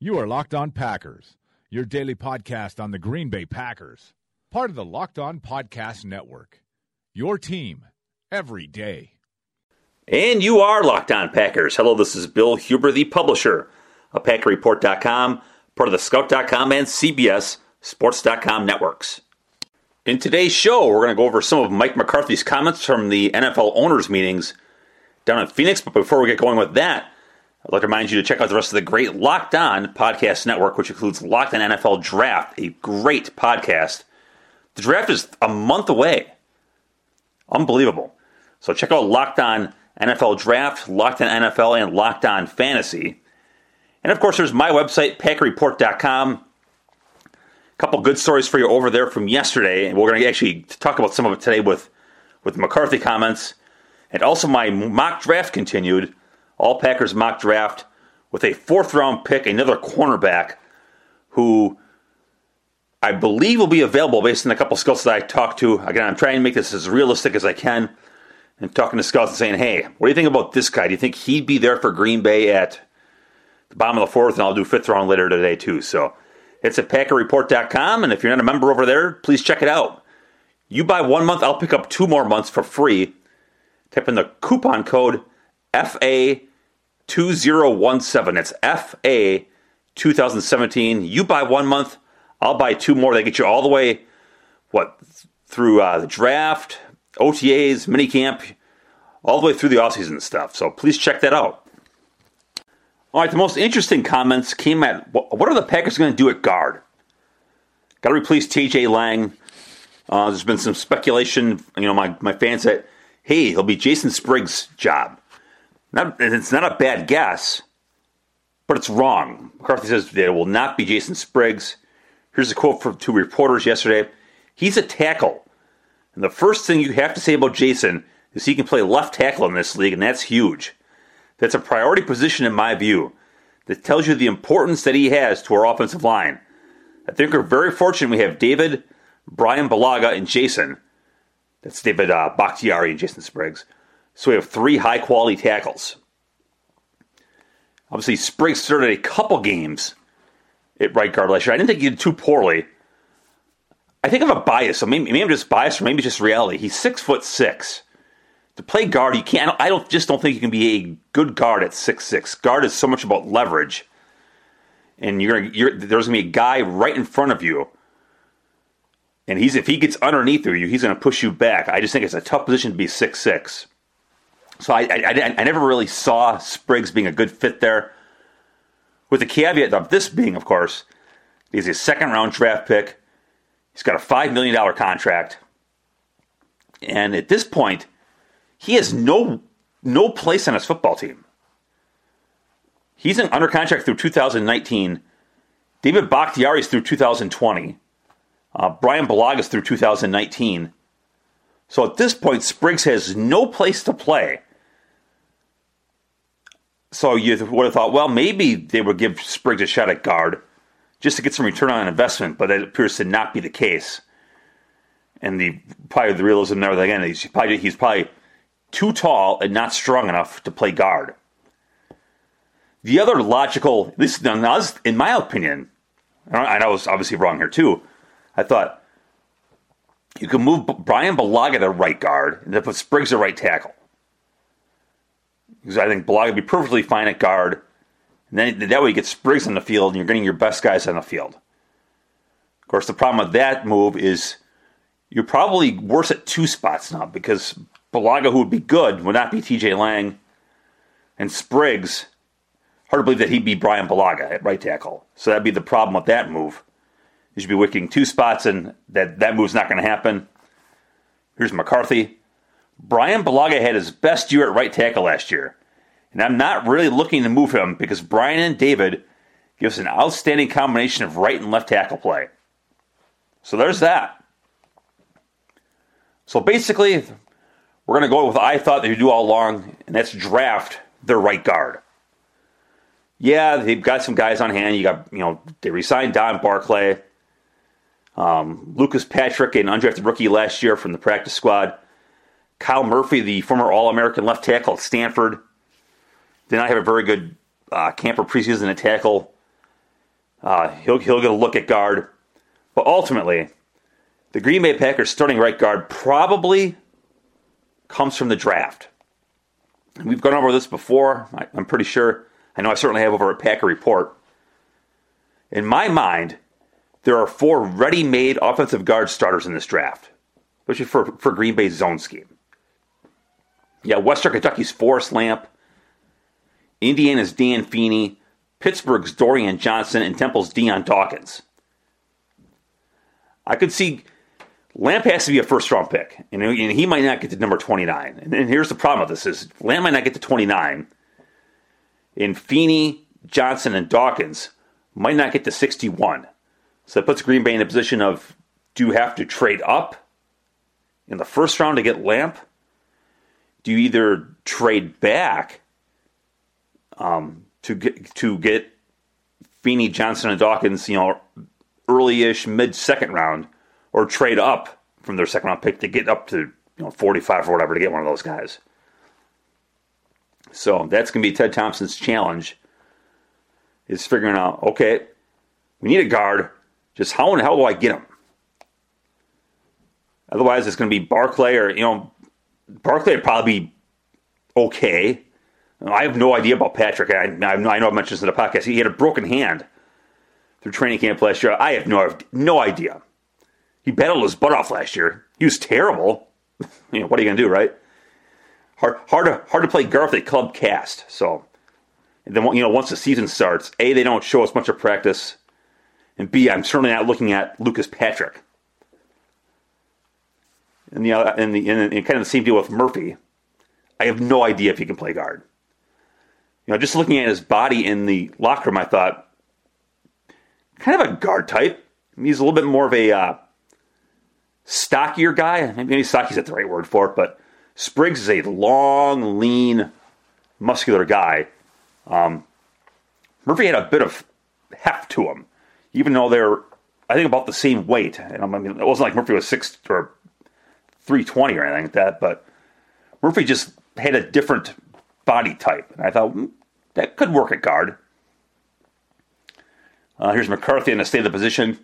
You are Locked On Packers, your daily podcast on the Green Bay Packers, part of the Locked On Podcast Network, your team every day. And you are Locked On Packers. Hello, this is Bill Huber, the publisher of PackerReport.com, part of the Scout.com and CBS Sports.com networks. In today's show, we're going to go over some of Mike McCarthy's comments from the NFL owners' meetings down in Phoenix. But before we get going with that, I'd like to remind you to check out the rest of the great Locked On Podcast Network, which includes Locked On NFL Draft, a great podcast. The draft is a month away. Unbelievable. So check out Locked On NFL Draft, Locked On NFL, and Locked On Fantasy. And of course, there's my website, PackerReport.com. A couple good stories for you over there from yesterday, and we're going to actually talk about some of it today with McCarthy comments. And also my mock draft continued. All Packers mock draft with a 4th-round pick, another cornerback who I believe will be available based on a couple scouts that I talked to. Again, I'm trying to make this as realistic as I can and talking to scouts and saying, hey, what do you think about this guy? Do you think he'd be there for Green Bay at the bottom of the 4th? And I'll do 5th round later today, too. So it's at PackerReport.com, and if you're not a member over there, please check it out. You buy 1 month, I'll pick up 2 more months for free. Type in the coupon code FA 2017. It's FA 2017. You buy 1 month, I'll buy 2 more. They get you all the way, through the draft, OTAs, minicamp, all the way through the offseason stuff. So please check that out. All right, the most interesting comments came at, what are the Packers going to do at guard? Got to replace TJ Lang. There's been some speculation, my fans said, hey, he'll be Jason Spriggs' job. It's not a bad guess, but it's wrong. McCarthy says it will not be Jason Spriggs. Here's a quote from 2 reporters yesterday. He's a tackle. And the first thing you have to say about Jason is he can play left tackle in this league, and that's huge. That's a priority position in my view. That tells you the importance that he has to our offensive line. I think we're very fortunate we have David, Brian Bulaga, and Jason. That's David Bakhtiari and Jason Spriggs. So we have 3 high-quality tackles. Obviously, Spriggs started a couple games at right guard last year. I didn't think he did too poorly. I think I have a bias. So maybe I'm just biased, or maybe it's just reality. He's 6'6". To play guard, you can't. I don't think you can be a good guard at 6'6". Guard is so much about leverage, and there's gonna be a guy right in front of you, and if he gets underneath you, he's gonna push you back. I just think it's a tough position to be 6'6". So I never really saw Spriggs being a good fit there. With the caveat of this being, of course, he's a 2nd-round draft pick. He's got a $5 million contract. And at this point, he has no place on his football team. He's under contract through 2019. David Bakhtiari is through 2020. Brian Bulaga is through 2019. So at this point, Spriggs has no place to play. So you would have thought, well, maybe they would give Spriggs a shot at guard just to get some return on investment, but that appears to not be the case. And the realism there, again, he's probably too tall and not strong enough to play guard. The other logical, at least in my opinion, and I was obviously wrong here too, I thought, You can move Brian Bulaga to right guard and then put Spriggs at right tackle. Because I think Bulaga would be perfectly fine at guard. And then that way you get Spriggs on the field and you're getting your best guys on the field. Of course, the problem with that move is you're probably worse at two spots now because Bulaga, who would be good, would not be TJ Lang. And Spriggs, hard to believe that he'd be Brian Bulaga at right tackle. So that'd be the problem with that move. You should be wicking two spots, and that move's not going to happen. Here's McCarthy. Brian Bulaga had his best year at right tackle last year, and I'm not really looking to move him because Brian and David give us an outstanding combination of right and left tackle play. So there's that. So basically, we're going to go with what I thought they would do all along, and that's draft their right guard. Yeah, they've got some guys on hand. They re-signed Don Barclay, Lucas Patrick, an undrafted rookie last year from the practice squad. Kyle Murphy, the former All-American left tackle at Stanford, did not have a very good camp or preseason at tackle. He'll get a look at guard. But ultimately, the Green Bay Packers starting right guard probably comes from the draft. We've gone over this before, I'm pretty sure. I know I certainly have over at Packer Report. In my mind, there are four ready-made offensive guard starters in this draft, especially for Green Bay's zone scheme. Yeah, Western Kentucky's Forrest Lamp, Indiana's Dan Feeney, Pittsburgh's Dorian Johnson, and Temple's Dion Dawkins. I could see Lamp has to be a first-round pick, and he might not get to number 29. And here's the problem with this is Lamp might not get to 29, and Feeney, Johnson, and Dawkins might not get to 61. So that puts Green Bay in a position of, do you have to trade up in the first round to get Lamp? Do you either trade back to get Feeney, Johnson, and Dawkins, early-ish, mid-second round, or trade up from their second-round pick to get up to 45 or whatever to get one of those guys? So that's going to be Ted Thompson's challenge, is figuring out, okay, we need a guard. Just how in the hell do I get him? Otherwise, it's going to be Barclay or, Barclay would probably be okay. I have no idea about Patrick. I know I mentioned this in the podcast. He had a broken hand through training camp last year. I have no idea. He battled his butt off last year. He was terrible. What are you going to do, right? Hard to play guard if they club cast. So, and then once the season starts, A, they don't show us much of practice, and B, I'm certainly not looking at Lucas Patrick. And the kind of the same deal with Murphy. I have no idea if he can play guard. Just looking at his body in the locker room, I thought kind of a guard type. I mean, he's a little bit more of a stockier guy. Maybe stocky's not the right word for it, but. Spriggs is a long, lean, muscular guy. Murphy had a bit of heft to him, even though they're, I think, about the same weight. And I mean, it wasn't like Murphy was 6 or 320 or anything like that, but Murphy just had a different body type. And I thought, that could work at guard. Here's McCarthy in the state of the position.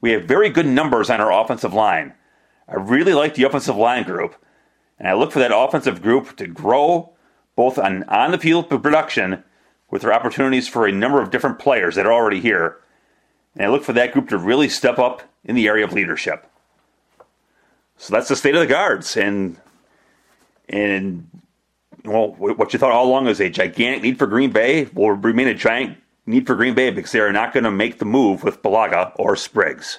We have very good numbers on our offensive line. I really like the offensive line group. And I look for that offensive group to grow both on the field production with their opportunities for a number of different players that are already here. And I look for that group to really step up in the area of leadership. So that's the state of the guards. And what you thought all along was a gigantic need for Green Bay will remain a giant need for Green Bay because they are not going to make the move with Bulaga or Spriggs.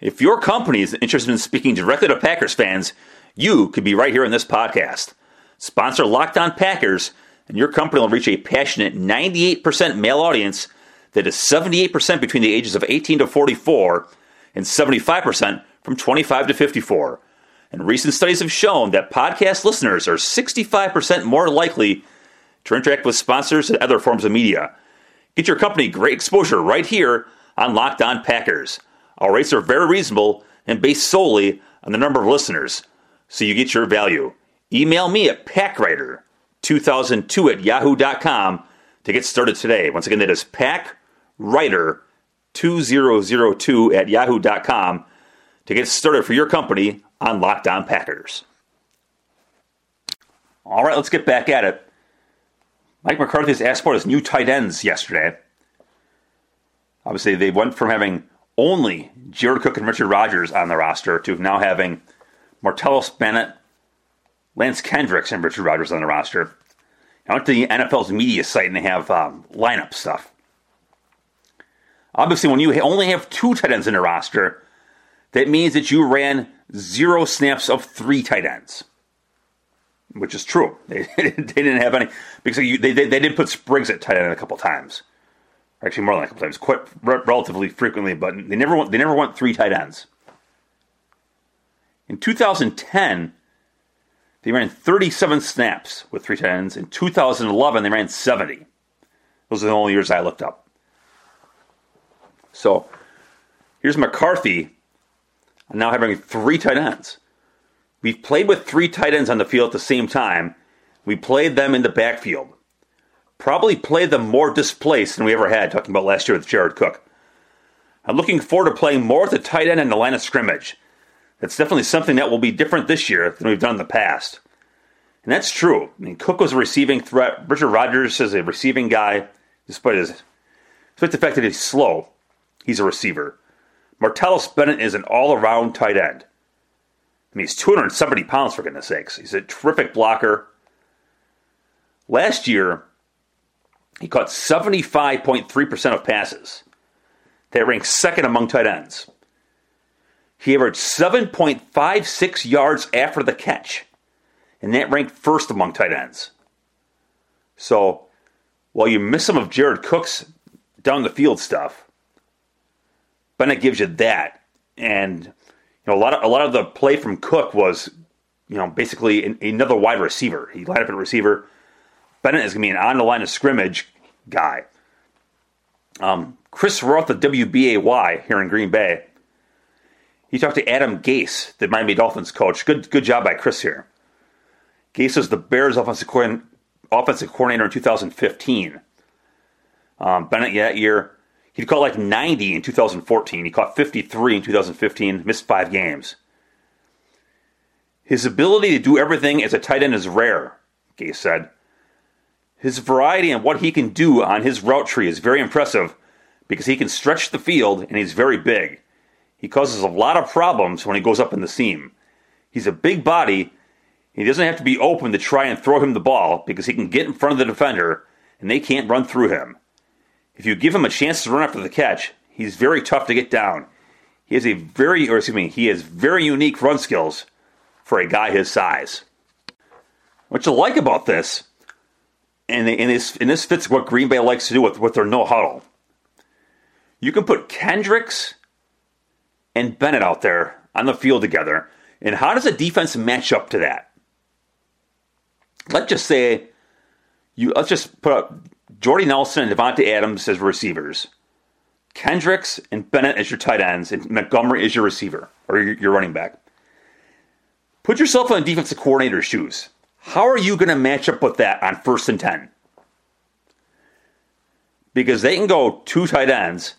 If your company is interested in speaking directly to Packers fans, you could be right here in this podcast. Sponsor Locked On Packers, and your company will reach a passionate 98% male audience that is 78% between the ages of 18 to 44 and 75% from 25 to 54. And recent studies have shown that podcast listeners are 65% more likely to interact with sponsors and other forms of media. Get your company great exposure right here on Locked On Packers. Our rates are very reasonable and based solely on the number of listeners, so you get your value. Email me at packwriter2002@yahoo.com to get started today. Once again, that is packwriter2002@yahoo.com to get started for your company on Locked On Packers. All right, let's get back at it. Mike McCarthy's asked for his new tight ends yesterday. Obviously, they went from having only Jared Cook and Richard Rodgers on the roster to now having Martellus Bennett, Lance Kendricks, and Richard Rodgers on the roster. I went to the NFL's media site and they have lineup stuff. Obviously, when you only have two tight ends in the roster, that means that you ran 0 snaps of 3 tight ends, which is true. They didn't have any, because they did put Spriggs at tight end a couple times. Actually, more than a couple times, quite relatively frequently, but they never went 3 tight ends. In 2010, they ran 37 snaps with 3 tight ends. In 2011, they ran 70. Those are the only years I looked up. So, here's McCarthy now having 3 tight ends. We've played with 3 tight ends on the field at the same time. We played them in the backfield. Probably played them more displaced than we ever had, talking about last year with Jared Cook. I'm looking forward to playing more with the tight end in the line of scrimmage. That's definitely something that will be different this year than we've done in the past. And that's true. I mean, Cook was a receiving threat. Richard Rodgers is a receiving guy, despite the fact that he's slow. He's a receiver. Martellus Bennett is an all-around tight end. I mean, he's 270 pounds, for goodness sakes. He's a terrific blocker. Last year, he caught 75.3% of passes. That ranks second among tight ends. He averaged 7.56 yards after the catch, and that ranked first among tight ends. So, while you miss some of Jared Cook's down-the-field stuff, Bennett gives you that, and a lot of the play from Cook was, basically another wide receiver. He lined up at receiver. Bennett is going to be an on-the-line of scrimmage guy. Chris Roth of WBAY here in Green Bay, he talked to Adam Gase, the Miami Dolphins coach. Good job by Chris here. Gase was the Bears offensive coordinator in 2015. Bennett, that year, he caught like 90 in 2014. He caught 53 in 2015, missed 5 games. His ability to do everything as a tight end is rare, Gase said. His variety and what he can do on his route tree is very impressive because he can stretch the field and he's very big. He causes a lot of problems when he goes up in the seam. He's a big body. He doesn't have to be open to try and throw him the ball because he can get in front of the defender and they can't run through him. If you give him a chance to run after the catch, he's very tough to get down. He has very unique run skills for a guy his size. What you like about this, and this fits what Green Bay likes to do with their no huddle. You can put Kendricks and Bennett out there on the field together, and how does the defense match up to that? Let's just put up Jordy Nelson and Devontae Adams as receivers. Kendricks and Bennett as your tight ends, and Montgomery as your receiver, or your running back. Put yourself in the defensive coordinator's shoes. How are you going to match up with that on 1st and 10? Because they can go 2 tight ends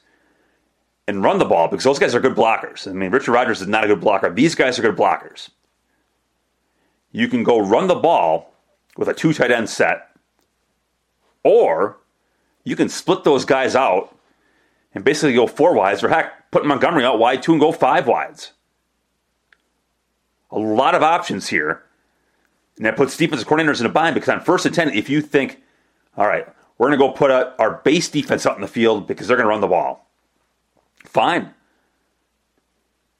and run the ball, because those guys are good blockers. I mean, Richard Rodgers is not a good blocker. These guys are good blockers. You can go run the ball with a 2 tight end set, or you can split those guys out and basically go 4 wides, or heck, put Montgomery out wide 2 and go 5 wides. A lot of options here. And that puts defensive coordinators in a bind, because on 1st and 10, if you think, all right, we're going to go put our base defense out in the field because they're going to run the ball, fine.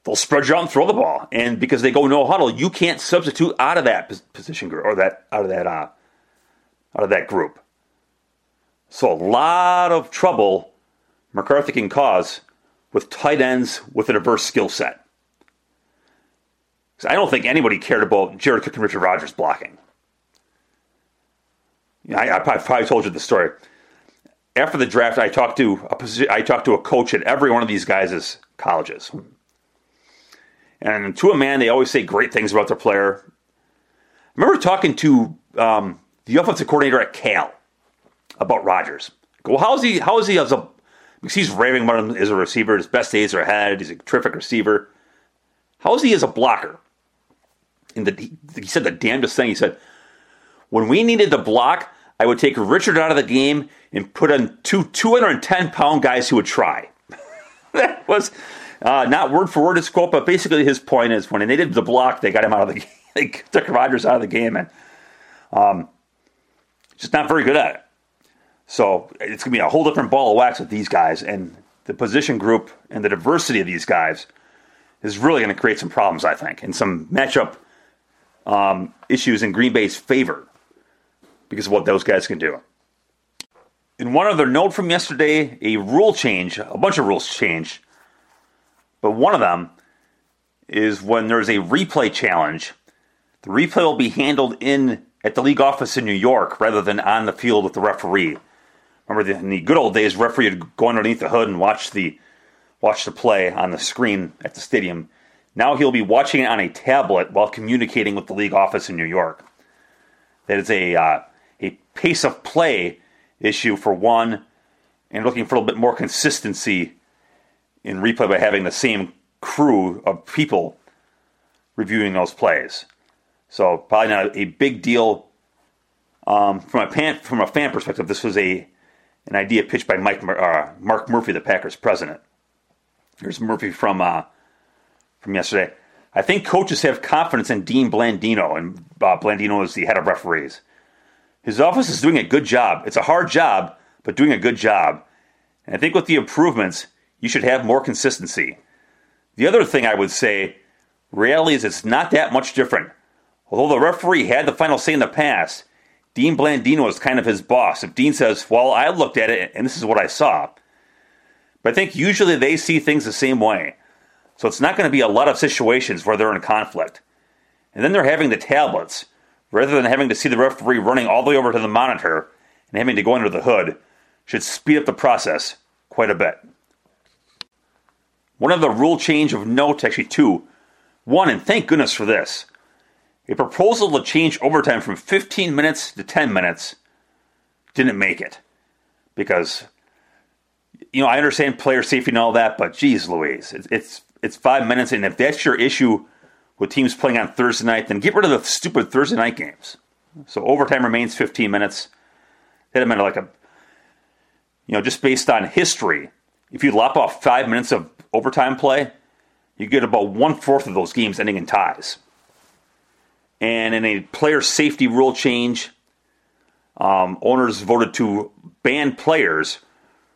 They'll spread you out and throw the ball. And because they go no huddle, you can't substitute out of that position group, or out of that group. So a lot of trouble McCarthy can cause with tight ends with a diverse skill set. I don't think anybody cared about Jared Cook and Richard Rodgers blocking. You know, I probably told you the story. After the draft, I talked to a coach at every one of these guys' colleges. And to a man, they always say great things about their player. I remember talking to the offensive coordinator at Cal about Rodgers. I go, well, how is he as a... Because he's raving about him as a receiver. His best days are ahead. He's a terrific receiver. How is he as a blocker? And he said the damnedest thing. He said, when we needed to block, I would take Richard out of the game and put in two 210-pound guys who would try. That was not word for word his quote, but basically his point is when they needed to block, they got him out of the game. They took Rodgers out of the game, and just not very good at it. So it's going to be a whole different ball of wax with these guys, and the position group and the diversity of these guys is really going to create some problems, I think, and some matchup issues in Green Bay's favor because of what those guys can do. And one other note from yesterday, a bunch of rules changed, but one of them is when there's a replay challenge, the replay will be handled at the league office in New York rather than on the field with the referee. Remember, in the good old days, referee would go underneath the hood and watch the play on the screen at the stadium. Now he'll be watching it on a tablet while communicating with the league office in New York. That is a pace of play issue for one, and looking for a little bit more consistency in replay by having the same crew of people reviewing those plays. So probably not a big deal from a fan perspective. This was an idea pitched by Mark Murphy, the Packers president. Here's Murphy from yesterday. I think coaches have confidence in Dean Blandino, and Blandino is the head of referees. His office is doing a good job. It's a hard job, but doing a good job. And I think with the improvements, you should have more consistency. The other thing I would say, reality is it's not that much different. Although the referee had the final say in the past, Dean Blandino is kind of his boss. If Dean says, well, I looked at it, and this is what I saw. But I think usually they see things the same way. So it's not going to be a lot of situations where they're in conflict. And then they're having the tablets, rather than having to see the referee running all the way over to the monitor and having to go under the hood, should speed up the process quite a bit. One other rule change of note, actually two. One, and thank goodness for this, a proposal to change overtime from 15 minutes to 10 minutes didn't make it. Because, you know, I understand player safety and all that, but geez Louise, it's 5 minutes, and if that's your issue with teams playing on Thursday night, then get rid of the stupid Thursday night games. So overtime remains 15 minutes. That'd have been like just based on history, if you lop off 5 minutes of overtime play, you get about 1/4 of those games ending in ties. And in a player safety rule change, owners voted to ban players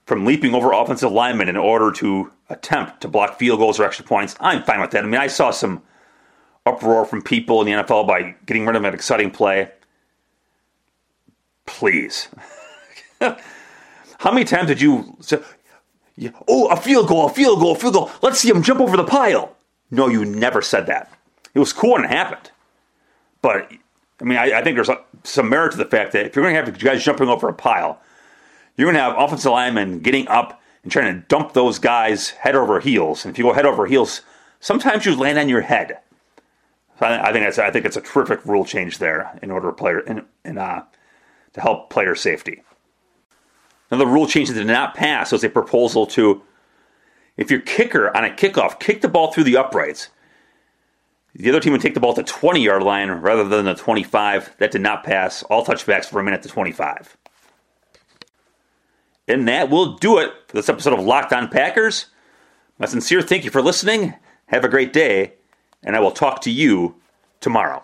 from leaping over offensive linemen in order to attempt to block field goals or extra points. I'm fine with that. I mean, I saw some uproar from people in the NFL by getting rid of an exciting play. Please. How many times did you say, oh, a field goal. Let's see him jump over the pile. No, you never said that. It was cool when it happened. But, I mean, I think there's some merit to the fact that if you're going to have guys jumping over a pile, you're going to have offensive linemen getting up and trying to dump those guys head over heels. And if you go head over heels, sometimes you land on your head. So I think it's a terrific rule change there to help player safety. Another rule change that did not pass was a proposal to, if your kicker on a kickoff kicked the ball through the uprights, the other team would take the ball at the 20-yard line rather than the 25. That did not pass. All touchbacks remain at the 25. And that will do it for this episode of Locked On Packers. My sincere thank you for listening. Have a great day, and I will talk to you tomorrow.